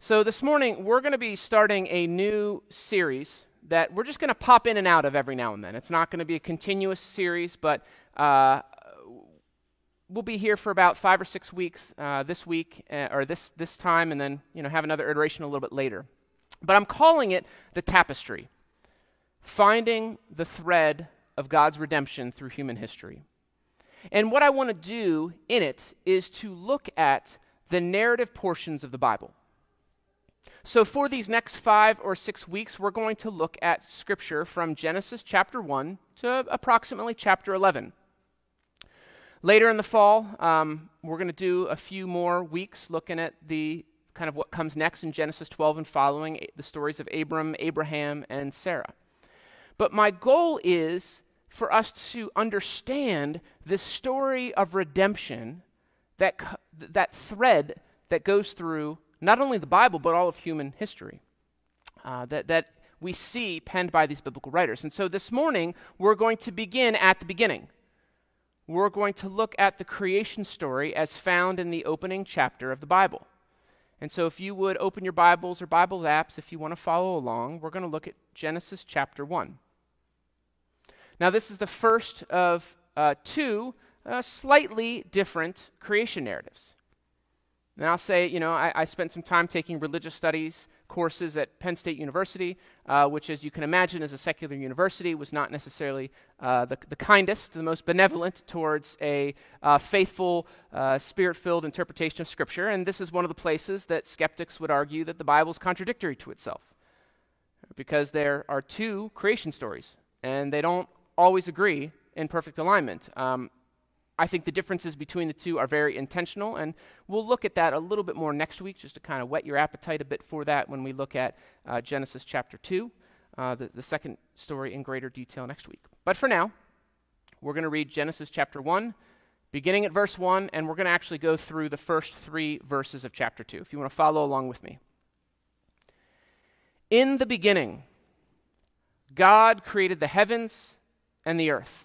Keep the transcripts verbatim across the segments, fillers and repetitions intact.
So this morning, we're going to be starting a new series that we're just going to pop in and out of every now and then. It's not going to be a continuous series, but uh, we'll be here for about five or six weeks uh, this week, uh, or this this time, and then you know have another iteration a little bit later. But I'm calling it The Tapestry, Finding the Thread of God's Redemption Through Human History. And what I want to do in it is to look at the narrative portions of the Bible. So for these next five or six weeks, we're going to look at Scripture from Genesis chapter one to approximately chapter eleven. Later in the fall, um, we're going to do a few more weeks looking at the kind of what comes next in Genesis twelve and following, the stories of Abram, Abraham, and Sarah. But my goal is for us to understand this story of redemption, that that thread that goes through not only the Bible, but all of human history uh, that, that we see penned by these biblical writers. And so this morning, we're going to begin at the beginning. We're going to look at the creation story as found in the opening chapter of the Bible. And so if you would open your Bibles or Bible apps, if you want to follow along, we're going to look at Genesis chapter one. Now, this is the first of uh, two uh, slightly different creation narratives. And I'll say, you know, I, I spent some time taking religious studies courses at Penn State University, uh, which, as you can imagine, is a secular university, was not necessarily uh, the, the kindest, the most benevolent towards a uh, faithful, uh, spirit-filled interpretation of Scripture. And this is one of the places that skeptics would argue that the Bible is contradictory to itself, because there are two creation stories, and they don't always agree in perfect alignment. Um, I think the differences between the two are very intentional, and we'll look at that a little bit more next week, just to kind of whet your appetite a bit for that when we look at uh, Genesis chapter two, uh, the, the second story in greater detail next week. But for now, we're going to read Genesis chapter one, beginning at verse one, and we're going to actually go through the first three verses of chapter two, if you want to follow along with me. In the beginning, God created the heavens and the earth.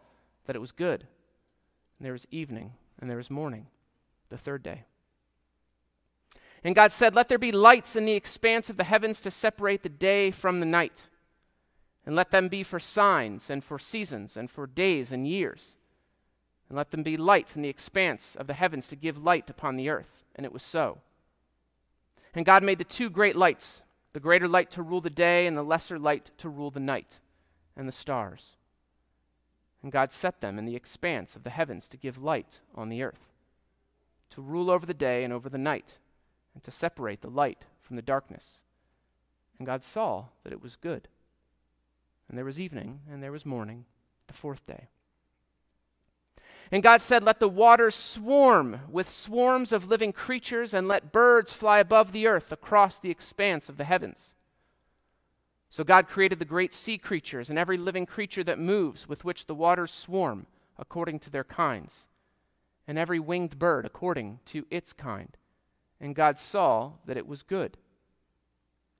that it was good. And there was evening, and there was morning the third day. And God said, "Let there be lights in the expanse of the heavens to separate the day from the night, and let them be for signs and for seasons and for days and years, and let them be lights in the expanse of the heavens to give light upon the earth." And it was so. And God made the two great lights, the greater light to rule the day and the lesser light to rule the night, and the stars. And God set them in the expanse of the heavens to give light on the earth, to rule over the day and over the night, and to separate the light from the darkness. And God saw that it was good. And there was evening, and there was morning the fourth day. And God said, "Let the waters swarm with swarms of living creatures, and let birds fly above the earth across the expanse of the heavens." So God created the great sea creatures and every living creature that moves, with which the waters swarm according to their kinds, and every winged bird according to its kind, and God saw that it was good.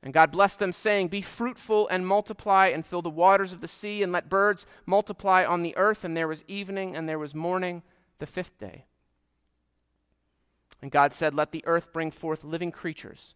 And God blessed them, saying, be fruitful and multiply and fill the waters of the sea and let birds multiply on the earth. And there was evening and there was morning the fifth day. And God said, let the earth bring forth living creatures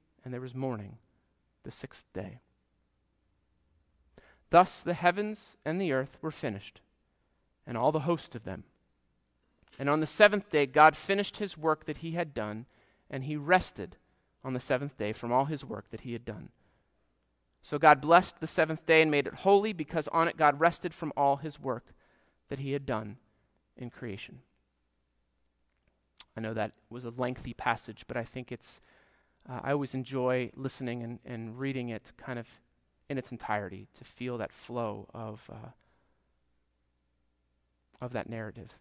and there was morning, the sixth day. Thus the heavens and the earth were finished, and all the host of them. And on the seventh day God finished his work that he had done, and he rested on the seventh day from all his work that he had done. So God blessed the seventh day and made it holy, because on it God rested from all his work that he had done in creation. I know that was a lengthy passage, but I think it's, uh, I always enjoy listening and, and reading it kind of in its entirety to feel that flow of, uh, of that narrative.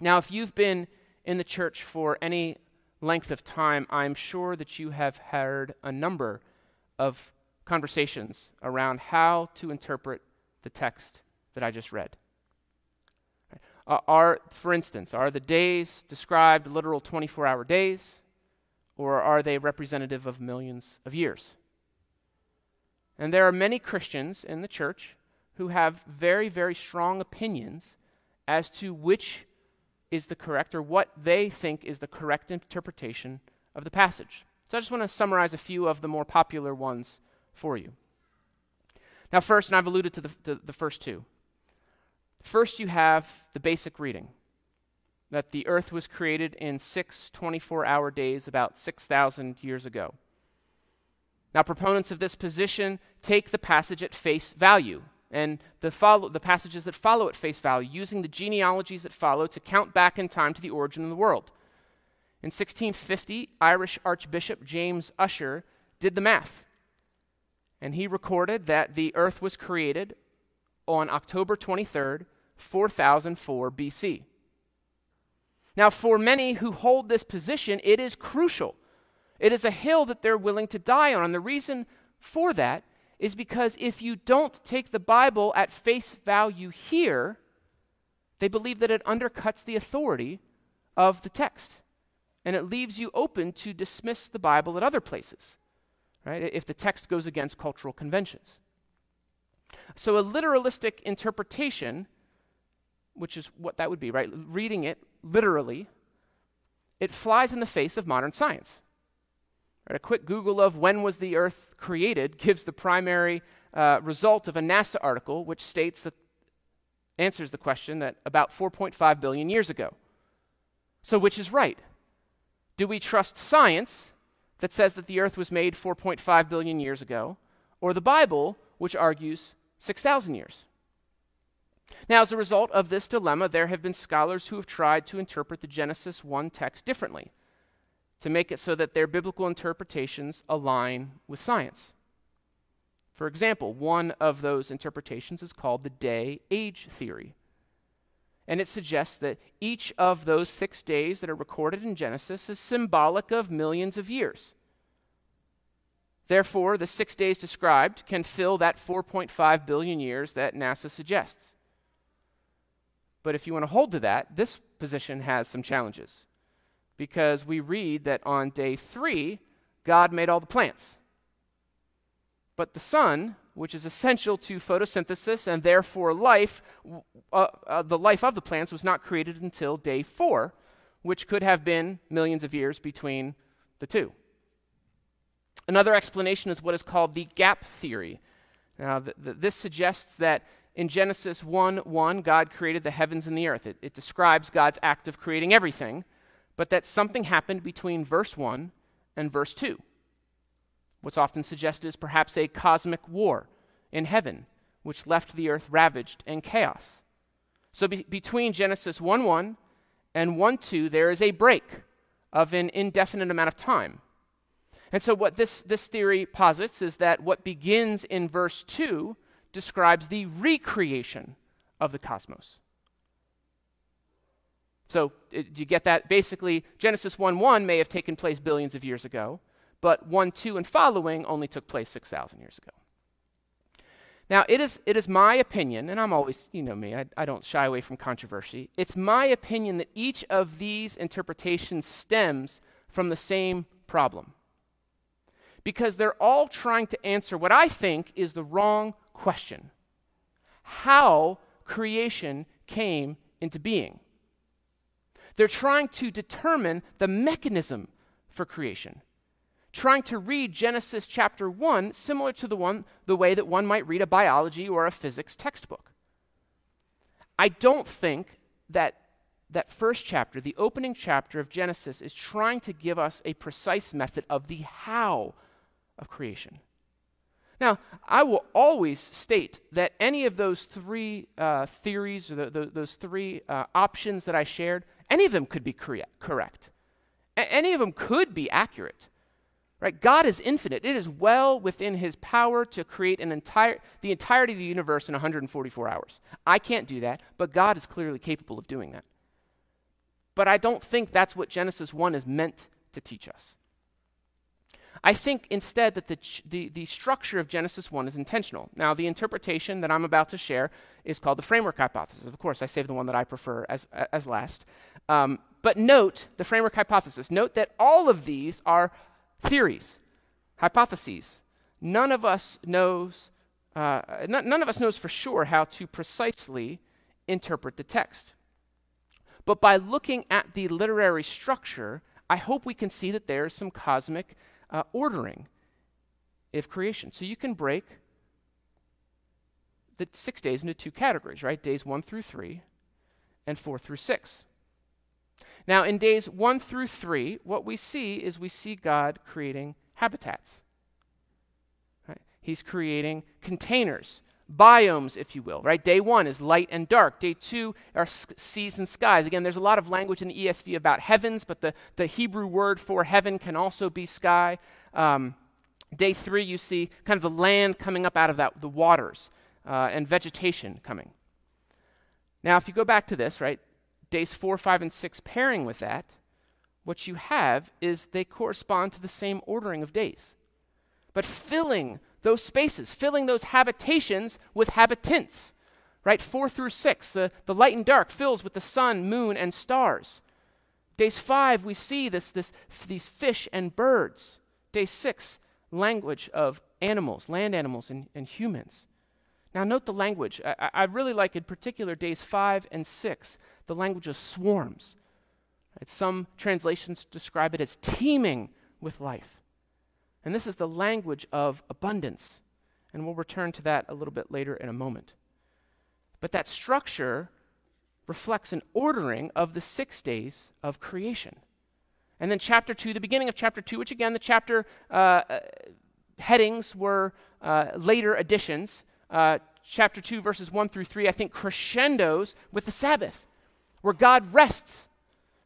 Now, if you've been in the church for any length of time, I'm sure that you have heard a number of conversations around how to interpret the text that I just read. Uh, are, for instance, are the days described literal twenty-four hour days, or are they representative of millions of years? And there are many Christians in the church who have very, very strong opinions as to which is the correct, or what they think is the correct interpretation of the passage. So I just want to summarize a few of the more popular ones for you. Now first, and I've alluded to the, to the first two. First, you have the basic reading, that the earth was created in six twenty-four hour days about six thousand years ago. Now proponents of this position take the passage at face value, and the, follow, the passages that follow at face value, using the genealogies that follow to count back in time to the origin of the world. In sixteen fifty, Irish Archbishop James Ussher did the math, and he recorded that the earth was created on October twenty-third, four thousand four B C. Now, for many who hold this position, it is crucial. It is a hill that they're willing to die on, and the reason for that is because if you don't take the Bible at face value here, they believe that it undercuts the authority of the text. And it leaves you open to dismiss the Bible at other places, right? If the text goes against cultural conventions. So a literalistic interpretation, which is what that would be, right? Reading it literally, it flies in the face of modern science. Right? A quick Google of when was the earth created gives the primary uh, result of a NASA article, which states that, answers the question that about four point five billion years ago. So which is right? Do we trust science that says that the earth was made four point five billion years ago, or the Bible, which argues six thousand years? Now, as a result of this dilemma, there have been scholars who have tried to interpret the Genesis one text differently, to make it so that their biblical interpretations align with science. For example, one of those interpretations is called the day-age theory. And it suggests that each of those six days that are recorded in Genesis is symbolic of millions of years, Therefore, the six days described can fill that four point five billion years that NASA suggests. But if you want to hold to that, this position has some challenges, because we read that on day three, God made all the plants. But the sun, which is essential to photosynthesis and therefore life, uh, uh, the life of the plants was not created until day four, which could have been millions of years between the two. Another explanation is what is called the gap theory. Now, th- th- this suggests that in Genesis one one, God created the heavens and the earth. It, it describes God's act of creating everything, but that something happened between verse one and verse two. What's often suggested is perhaps a cosmic war in heaven, which left the earth ravaged in chaos. So be- between Genesis one one and one two, there is a break of an indefinite amount of time. And so what this, this theory posits is that what begins in verse two describes the recreation of the cosmos. So it, do you get that? Basically, Genesis one one may have taken place billions of years ago, but one two and following only took place six thousand years ago. Now, it is it is my opinion, and I'm always, you know me, I, I don't shy away from controversy. It's my opinion that each of these interpretations stems from the same problem, because they're all trying to answer what I think is the wrong question: how creation came into being. They're trying to determine the mechanism for creation, trying to read Genesis chapter one similar to the one the way that one might read a biology or a physics textbook. I don't think that that first chapter, the opening chapter of Genesis, is trying to give us a precise method of the how of creation. Now, I will always state that any of those three uh, theories, or the, the, those three uh, options that I shared, any of them could be cor- correct. A- any of them could be accurate. Right? God is infinite. It is well within his power to create an entire the entirety of the universe in one hundred forty-four hours. I can't do that, but God is clearly capable of doing that. But I don't think that's what Genesis one is meant to teach us. I think instead that the, ch- the, the structure of Genesis one is intentional. Now, the interpretation that I'm about to share is called the framework hypothesis. Of course, I saved the one that I prefer as, as last. Um, but note the framework hypothesis. Note that all of these are theories, hypotheses. None of us knows, uh, n- none of us knows for sure how to precisely interpret the text. But by looking at the literary structure, I hope we can see that there is some cosmic Uh, ordering of creation. So you can break the six days into two categories, right? Days one through three and four through six. Now, in days one through three, what we see is we see God creating habitats. Right? He's creating containers, biomes, if you will, right? Day one is light and dark. Day two are s- seas and skies. Again, there's a lot of language in the E S V about heavens, but the, the Hebrew word for heaven can also be sky. Um, day three, you see kind of the land coming up out of that, the waters, uh, and vegetation coming. Now, if you go back to this, right, days four, five, and six pairing with that, what you have is they correspond to the same ordering of days. But filling those spaces, filling those habitations with habitants, right? Four through six, the, the light and dark fills with the sun, moon, and stars. Days five, we see this, this, f- these fish and birds. Day six, language of animals, land animals and, and humans. Now note the language. I, I really like in particular days five and six, the language of swarms. Right? Some translations describe it as teeming with life. And this is the language of abundance. And we'll return to that a little bit later in a moment. But that structure reflects an ordering of the six days of creation. And then chapter two, the beginning of chapter two, which again, the chapter uh, headings were uh, later additions. Uh, chapter two, verses one through three, I think crescendos with the Sabbath, where God rests,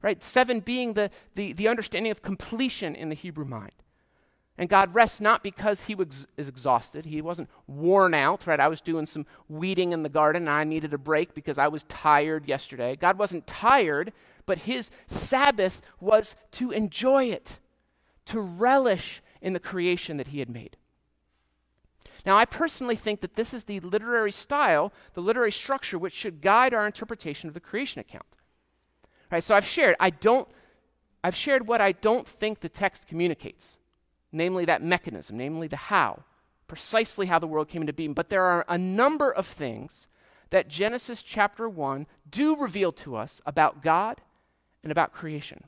right? Seven being the, the, the understanding of completion in the Hebrew mind. And God rests not because he was is exhausted. He wasn't worn out, right? I was doing some weeding in the garden and I needed a break because I was tired yesterday. God wasn't tired, but his Sabbath was to enjoy it, to relish in the creation that he had made. Now, I personally think that this is the literary style, the literary structure, which should guide our interpretation of the creation account. All right, so I've shared, I don't, I've shared what I don't think the text communicates, namely that mechanism, namely the how, precisely how the world came into being. But there are a number of things that Genesis chapter one do reveal to us about God and about creation.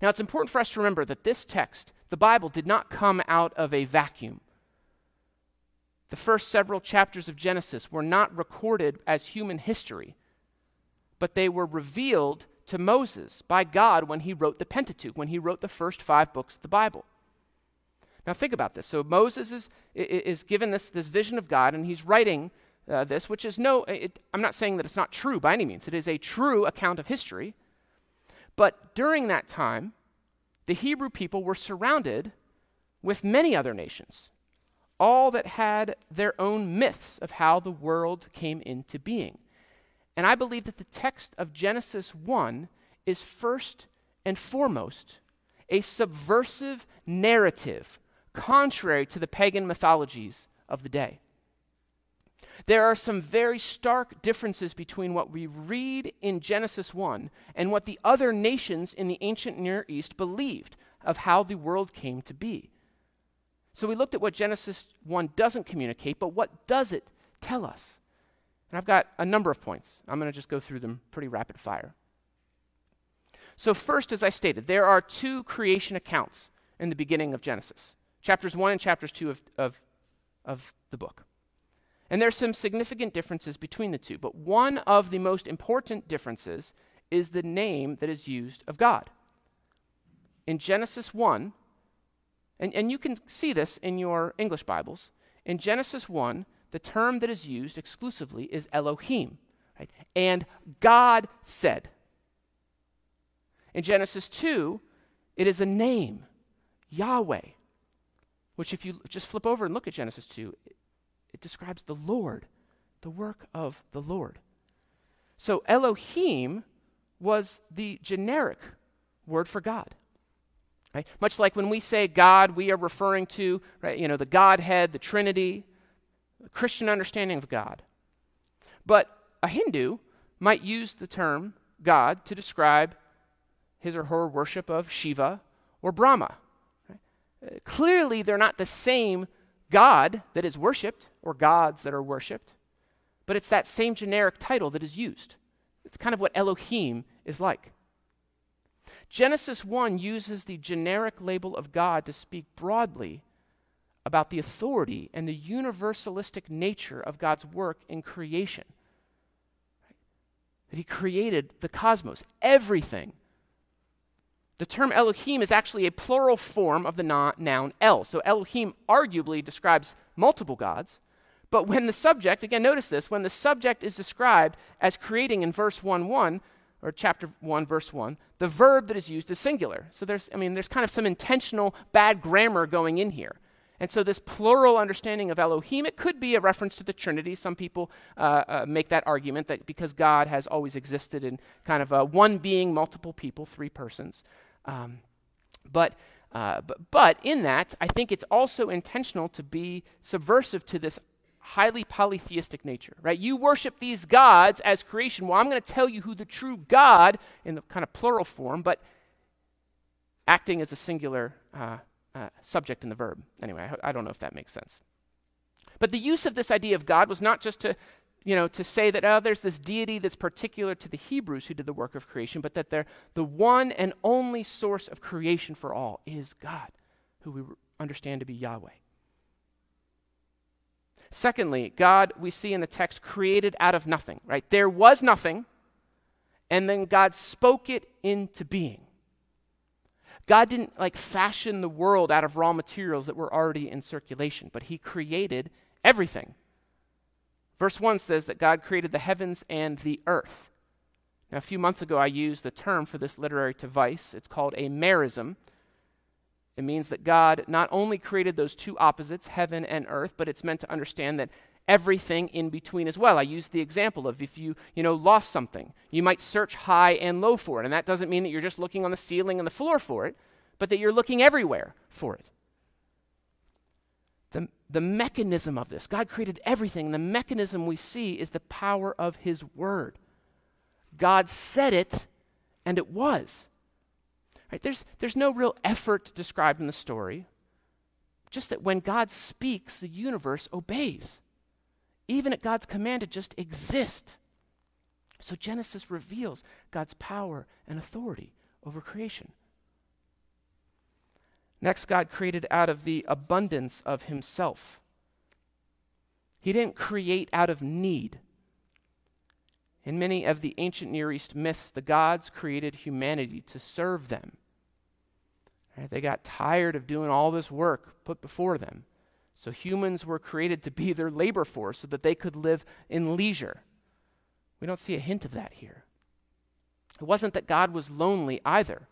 Now, it's important for us to remember that this text, the Bible, did not come out of a vacuum. The first several chapters of Genesis were not recorded as human history, but they were revealed to Moses by God when he wrote the Pentateuch, when he wrote the first five books of the Bible. Now think about this. So Moses is, is given this, this vision of God, and he's writing uh, this, which is no, it, I'm not saying that it's not true by any means. It is a true account of history. But during that time, the Hebrew people were surrounded with many other nations, all that had their own myths of how the world came into being. And I believe that the text of Genesis one is first and foremost a subversive narrative contrary to the pagan mythologies of the day. There are some very stark differences between what we read in Genesis one and what the other nations in the ancient Near East believed of how the world came to be. So we looked at what Genesis one doesn't communicate, but what does it tell us? And I've got a number of points. I'm going to just go through them pretty rapid fire. So first, as I stated, there are two creation accounts in the beginning of Genesis, chapters one and chapters two of, of, of the book. And there's some significant differences between the two, but one of the most important differences is the name that is used of God. In Genesis one, and, and you can see this in your English Bibles, in Genesis one, the term that is used exclusively is Elohim, right? And God said. In Genesis two, it is a name, Yahweh, which if you just flip over and look at Genesis two, it, it describes the Lord, the work of the Lord. So Elohim was the generic word for God. Right? Much like when we say God, we are referring to, right, you know, the Godhead, the Trinity, Christian understanding of God. But a Hindu might use the term God to describe his or her worship of Shiva or Brahma. Right? Uh, clearly, they're not the same God that is worshipped or gods that are worshipped, but it's that same generic title that is used. It's kind of what Elohim is like. Genesis one uses the generic label of God to speak broadly about the authority and the universalistic nature of God's work in creation. Right? That he created the cosmos, everything. The term Elohim is actually a plural form of the na- noun El. So Elohim arguably describes multiple gods, but when the subject, again notice this, when the subject is described as creating in verse one one, or chapter one, verse one, the verb that is used is singular. So there's, I mean, there's kind of some intentional bad grammar going in here. And so this plural understanding of Elohim, it could be a reference to the Trinity. Some people uh, uh, make that argument that because God has always existed in kind of a one being, multiple people, three persons. Um, but, uh, but, but in that, I think it's also intentional to be subversive to this highly polytheistic nature, right? You worship these gods as creation. Well, I'm going to tell you who the true God, in the kind of plural form, but acting as a singular uh Uh, subject and the verb. Anyway, I, I don't know if that makes sense. But the use of this idea of God was not just to, you know, to say that, oh, there's this deity that's particular to the Hebrews who did the work of creation, but that they're the one and only source of creation for all is God, who we understand to be Yahweh. Secondly, God, we see in the text, created out of nothing, right? There was nothing, and then God spoke it into being. God didn't like fashion the world out of raw materials that were already in circulation, but he created everything. Verse one says that God created the heavens and the earth. Now, a few months ago, I used the term for this literary device. It's called a merism. It means that God not only created those two opposites, heaven and earth, but it's meant to understand that everything in between as well. I used the example of if you, you know, lost something, you might search high and low for it. And that doesn't mean that you're just looking on the ceiling and the floor for it, but that you're looking everywhere for it. The, the mechanism of this, God created everything, and the mechanism we see is the power of his word. God said it, and it was. Right? There's, there's no real effort described in the story, just that when God speaks, the universe obeys. Even at God's command, it just exists. So Genesis reveals God's power and authority over creation. Next, God created out of the abundance of himself. He didn't create out of need. In many of the ancient Near East myths, the gods created humanity to serve them. Right? They got tired of doing all this work put before them. So humans were created to be their labor force so that they could live in leisure. We don't see a hint of that here. It wasn't that God was lonely either.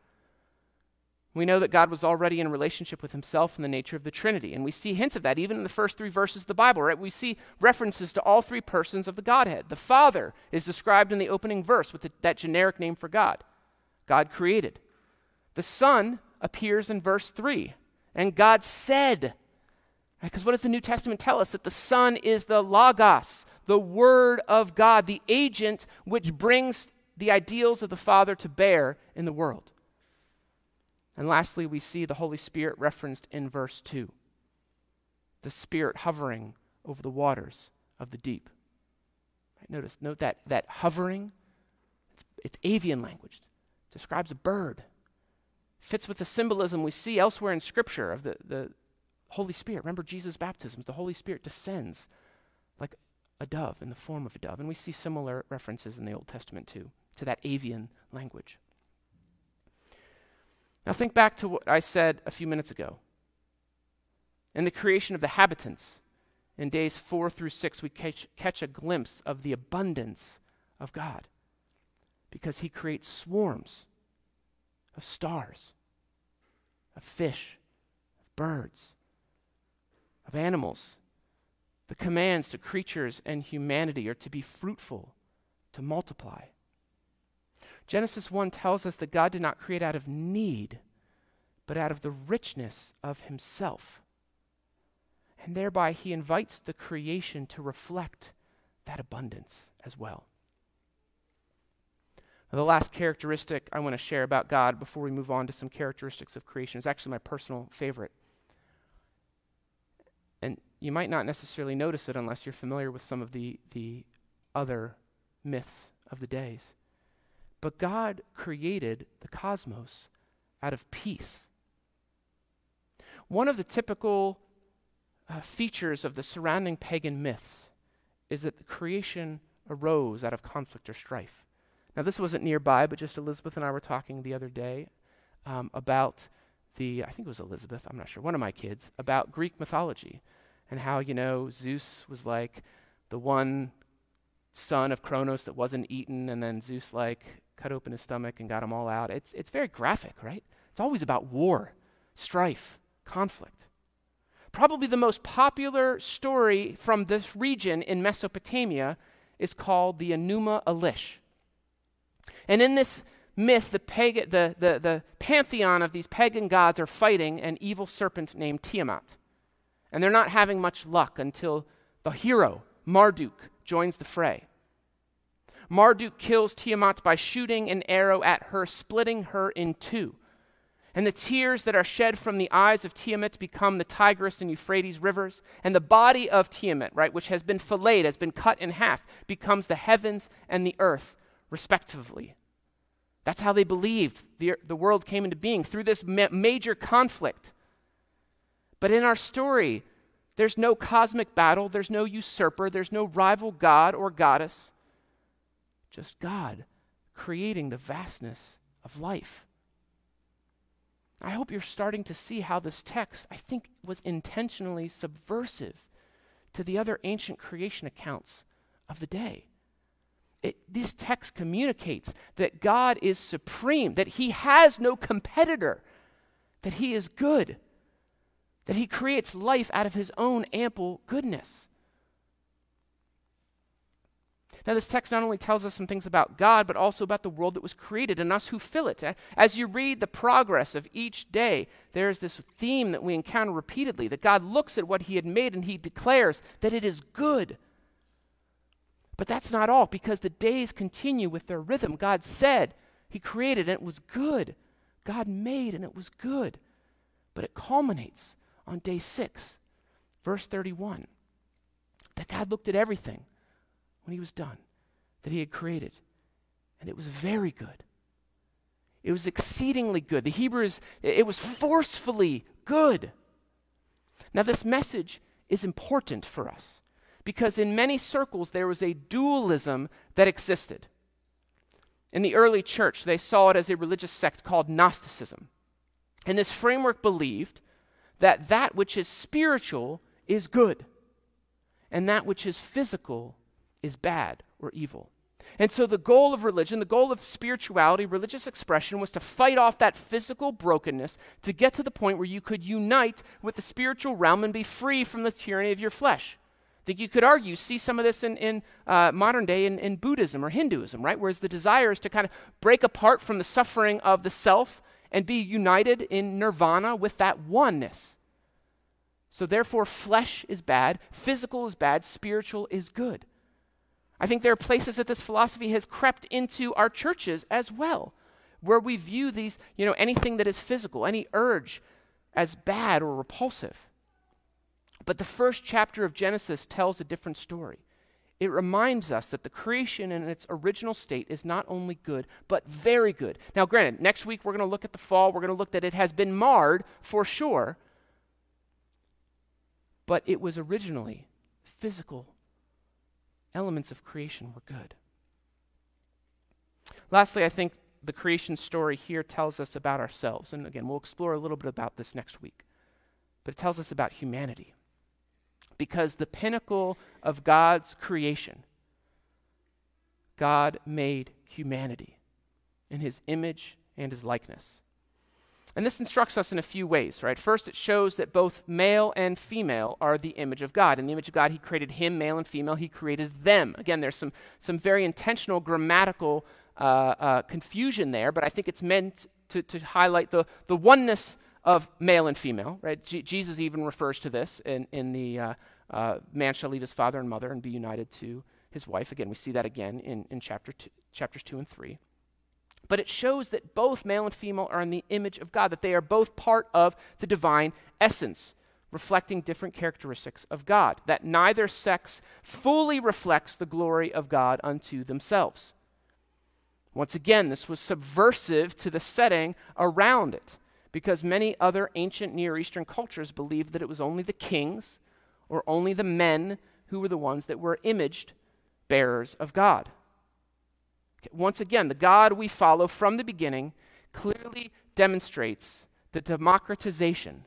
We know that God was already in relationship with himself in the nature of the Trinity, and we see hints of that even in the first three verses of the Bible, right? We see references to all three persons of the Godhead. The Father is described in the opening verse with the, that generic name for God. God created. The Son appears in verse three, and God said, because right? What does the New Testament tell us? That the Son is the Logos, the Word of God, the agent which brings the ideals of the Father to bear in the world. And lastly, we see the Holy Spirit referenced in verse two. The Spirit hovering over the waters of the deep. Right, notice, note that, that hovering, it's, it's avian language. It describes a bird. Fits with the symbolism we see elsewhere in Scripture of the, the Holy Spirit. Remember Jesus' baptism. The Holy Spirit descends like a dove, in the form of a dove. And we see similar references in the Old Testament too, to that avian language. Now think back to what I said a few minutes ago. In the creation of the habitants, in days four through six, we catch, catch a glimpse of the abundance of God, because he creates swarms of stars, of fish, of birds, of animals. The commands to creatures and humanity are to be fruitful, to multiply. Genesis one tells us that God did not create out of need, but out of the richness of himself. And thereby he invites the creation to reflect that abundance as well. Now, the last characteristic I want to share about God before we move on to some characteristics of creation is actually my personal favorite. And you might not necessarily notice it unless you're familiar with some of the, the other myths of the days. But God created the cosmos out of peace. One of the typical uh, features of the surrounding pagan myths is that the creation arose out of conflict or strife. Now, this wasn't nearby, but just Elizabeth and I were talking the other day um, about the, I think it was Elizabeth, I'm not sure, one of my kids, about Greek mythology and how, you know, Zeus was like the one son of Cronos that wasn't eaten, and then Zeus like cut open his stomach and got them all out. It's it's very graphic, right? It's always about war, strife, conflict. Probably the most popular story from this region in Mesopotamia is called the Enuma Elish. And in this myth, the pagan, the, the, the pantheon of these pagan gods are fighting an evil serpent named Tiamat. And they're not having much luck until the hero, Marduk, joins the fray. Marduk kills Tiamat by shooting an arrow at her, splitting her in two. And the tears that are shed from the eyes of Tiamat become the Tigris and Euphrates rivers, and the body of Tiamat, right, which has been filleted, has been cut in half, becomes the heavens and the earth, respectively. That's how they believed the, the world came into being, through this ma- major conflict. But in our story, there's no cosmic battle, there's no usurper, there's no rival god or goddess, just God creating the vastness of life. I hope you're starting to see how this text, I think, was intentionally subversive to the other ancient creation accounts of the day. It, this text communicates that God is supreme, that he has no competitor, that he is good, that he creates life out of his own ample goodness. Now, this text not only tells us some things about God, but also about the world that was created and us who fill it. As you read the progress of each day, there's this theme that we encounter repeatedly, that God looks at what he had made and he declares that it is good. But that's not all, because the days continue with their rhythm. God said, he created, and it was good. God made, and it was good. But it culminates on day six, verse thirty-one, that God looked at everything when he was done, that he had created, and it was very good. It was exceedingly good. The Hebrew is, it was forcefully good. Now, this message is important for us, because in many circles there was a dualism that existed. In the early church, they saw it as a religious sect called Gnosticism. And this framework believed that that which is spiritual is good, and that which is physical is bad or evil. And so the goal of religion, the goal of spirituality, religious expression, was to fight off that physical brokenness to get to the point where you could unite with the spiritual realm and be free from the tyranny of your flesh. I think you could argue, see some of this in, in uh, modern day in, in Buddhism or Hinduism, right? Whereas the desire is to kind of break apart from the suffering of the self and be united in nirvana with that oneness. So therefore, flesh is bad, physical is bad, spiritual is good. I think there are places that this philosophy has crept into our churches as well, where we view these, you know, anything that is physical, any urge, as bad or repulsive. But the first chapter of Genesis tells a different story. It reminds us that the creation in its original state is not only good, but very good. Now, granted, next week we're going to look at the fall. We're going to look that it has been marred for sure. But it was originally physical. Elements of creation were good. Lastly, I think the creation story here tells us about ourselves. And again, we'll explore a little bit about this next week. But it tells us about humanity. Because the pinnacle of God's creation, God made humanity in his image and his likeness. And this instructs us in a few ways, right? First, it shows that both male and female are the image of God. In the image of God, he created him, male and female, he created them. Again, there's some, some very intentional grammatical uh, uh, confusion there, but I think it's meant to, to highlight the, the oneness of male and female, right? Je- Jesus even refers to this in, in the uh, uh, man shall leave his father and mother and be united to his wife. Again, we see that again in, in chapter two, chapters two and three. But it shows that both male and female are in the image of God, that they are both part of the divine essence, reflecting different characteristics of God, that neither sex fully reflects the glory of God unto themselves. Once again, this was subversive to the setting around it, because many other ancient Near Eastern cultures believed that it was only the kings or only the men who were the ones that were imaged bearers of God. Once again, the God we follow from the beginning clearly demonstrates the democratization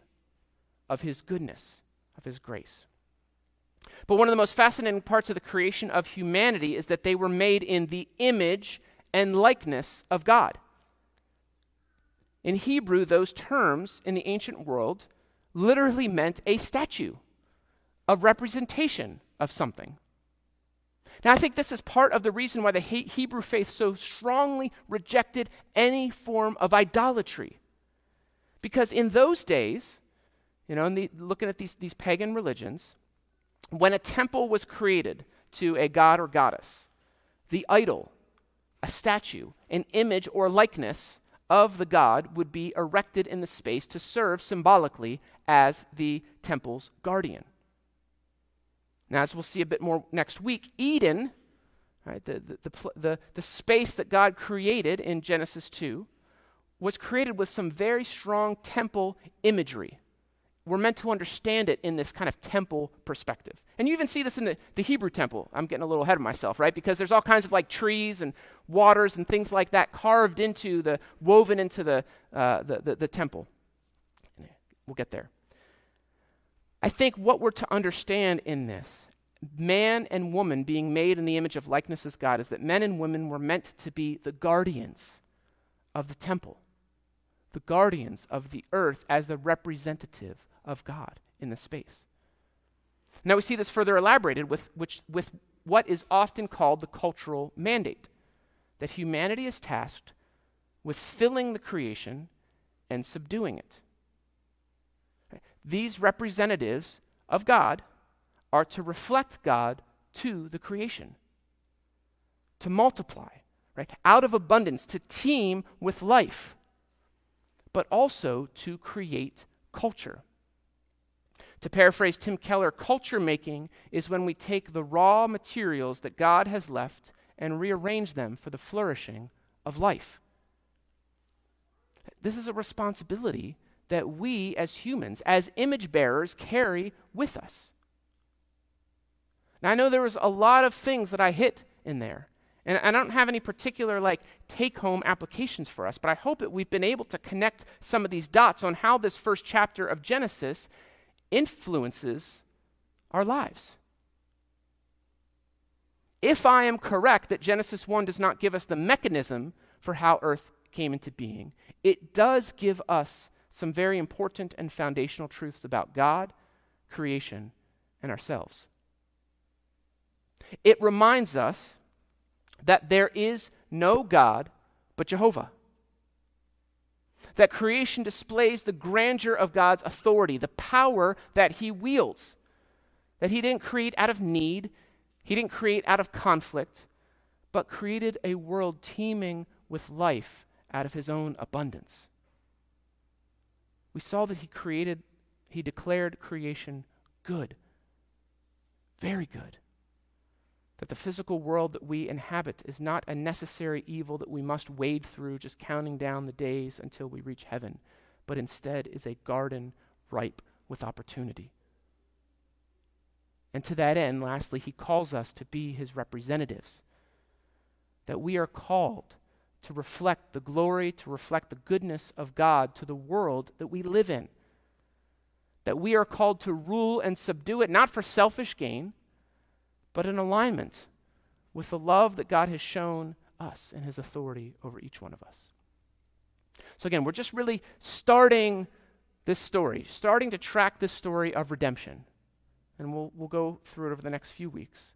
of his goodness, of his grace. But one of the most fascinating parts of the creation of humanity is that they were made in the image and likeness of God. In Hebrew, those terms in the ancient world literally meant a statue, a representation of something. Now, I think this is part of the reason why the Hebrew faith so strongly rejected any form of idolatry. Because in those days, you know, in the, looking at these, these pagan religions, when a temple was created to a god or goddess, the idol, a statue, an image or likeness of the god would be erected in the space to serve symbolically as the temple's guardian. Now, as we'll see a bit more next week, Eden, right, the, the, the, the, the space that God created in Genesis two, was created with some very strong temple imagery. We're meant to understand it in this kind of temple perspective. And you even see this in the, the Hebrew temple. I'm getting a little ahead of myself, right? Because there's all kinds of like trees and waters and things like that carved into the, woven into the, uh, the, the, the temple. We'll get there. I think what we're to understand in this, man and woman being made in the image of likeness as God, is that men and women were meant to be the guardians of the temple, the guardians of the earth as the representative of God in the space. Now we see this further elaborated with, which, with what is often called the cultural mandate, that humanity is tasked with filling the creation and subduing it. These representatives of God are to reflect God to the creation, to multiply, right, out of abundance, to teem with life, but also to create culture. To paraphrase Tim Keller, culture making is when we take the raw materials that God has left and rearrange them for the flourishing of life. This is a responsibility that we as humans, as image bearers, carry with us. Now, I know there was a lot of things that I hit in there, and I don't have any particular like take-home applications for us, but I hope that we've been able to connect some of these dots on how this first chapter of Genesis influences our lives. If I am correct that Genesis one does not give us the mechanism for how earth came into being, it does give us some very important and foundational truths about God, creation, and ourselves. It reminds us that there is no God but Jehovah, that creation displays the grandeur of God's authority, the power that he wields, that he didn't create out of need, he didn't create out of conflict, but created a world teeming with life out of his own abundance. We saw that he created, he declared creation good, very good. That the physical world that we inhabit is not a necessary evil that we must wade through just counting down the days until we reach heaven, but instead is a garden ripe with opportunity. And to that end, lastly, he calls us to be his representatives, that we are called to reflect the glory, to reflect the goodness of God to the world that we live in. That we are called to rule and subdue it, not for selfish gain, but in alignment with the love that God has shown us and his authority over each one of us. So again, we're just really starting this story, starting to track this story of redemption. And we'll, we'll go through it over the next few weeks.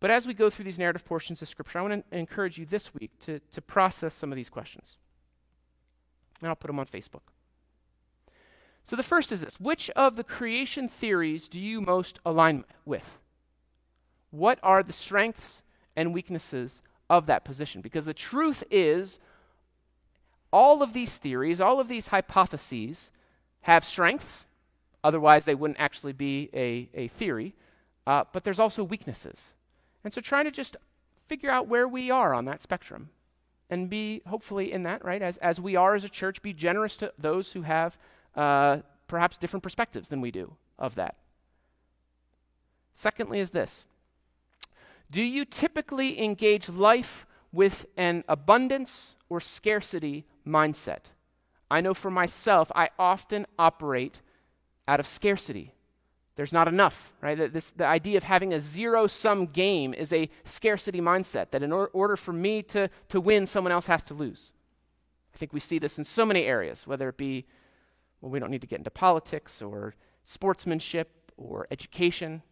But as we go through these narrative portions of Scripture, I want to encourage you this week to, to process some of these questions. And I'll put them on Facebook. So the first is this. Which of the creation theories do you most align with? What are the strengths and weaknesses of that position? Because the truth is, all of these theories, all of these hypotheses have strengths. Otherwise, they wouldn't actually be a, a theory. Uh, but there's also weaknesses. And so trying to just figure out where we are on that spectrum and be hopefully in that, right, as, as we are as a church, be generous to those who have uh, perhaps different perspectives than we do of that. Secondly is this. Do you typically engage life with an abundance or scarcity mindset? I know for myself, I often operate out of scarcity. There's not enough, right? This, the idea of having a zero-sum game is a scarcity mindset, that in or, order for me to, to win, someone else has to lose. I think we see this in so many areas, whether it be, well, we don't need to get into politics or sportsmanship or education.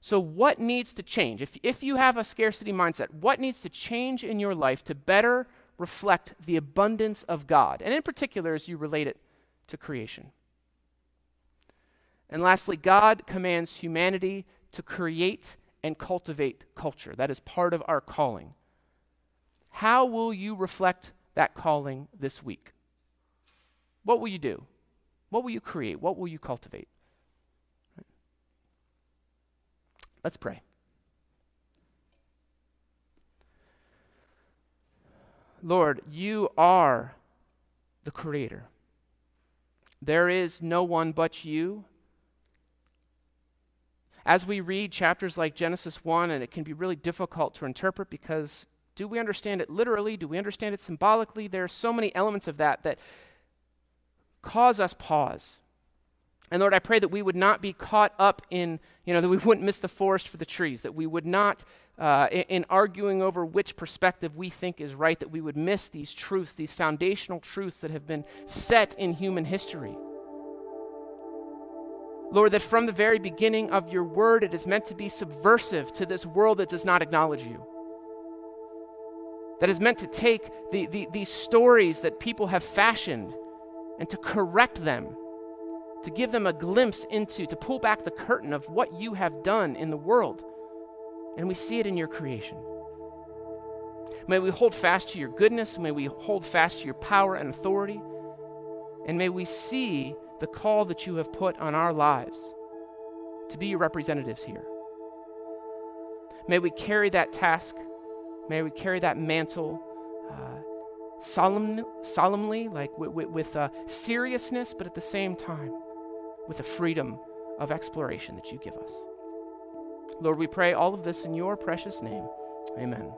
So what needs to change? If, if you have a scarcity mindset, what needs to change in your life to better reflect the abundance of God? And in particular, as you relate it to creation. And lastly, God commands humanity to create and cultivate culture. That is part of our calling. How will you reflect that calling this week? What will you do? What will you create? What will you cultivate? Right. Let's pray. Lord, you are the creator. There is no one but you. As we read chapters like Genesis one, and it can be really difficult to interpret because do we understand it literally? Do we understand it symbolically? There are so many elements of that that cause us pause. And Lord, I pray that we would not be caught up in, you know, that we wouldn't miss the forest for the trees, that we would not, uh, in, in arguing over which perspective we think is right, that we would miss these truths, these foundational truths that have been set in human history. Lord, that from the very beginning of your word, it is meant to be subversive to this world that does not acknowledge you. That is meant to take the, the, these stories that people have fashioned and to correct them, to give them a glimpse into, to pull back the curtain of what you have done in the world. And we see it in your creation. May we hold fast to your goodness. May we hold fast to your power and authority. And may we see the call that you have put on our lives to be your representatives here. May we carry that task. May we carry that mantle uh, solemn, solemnly, like w- w- with uh, seriousness, but at the same time, with the freedom of exploration that you give us. Lord, we pray all of this in your precious name. Amen.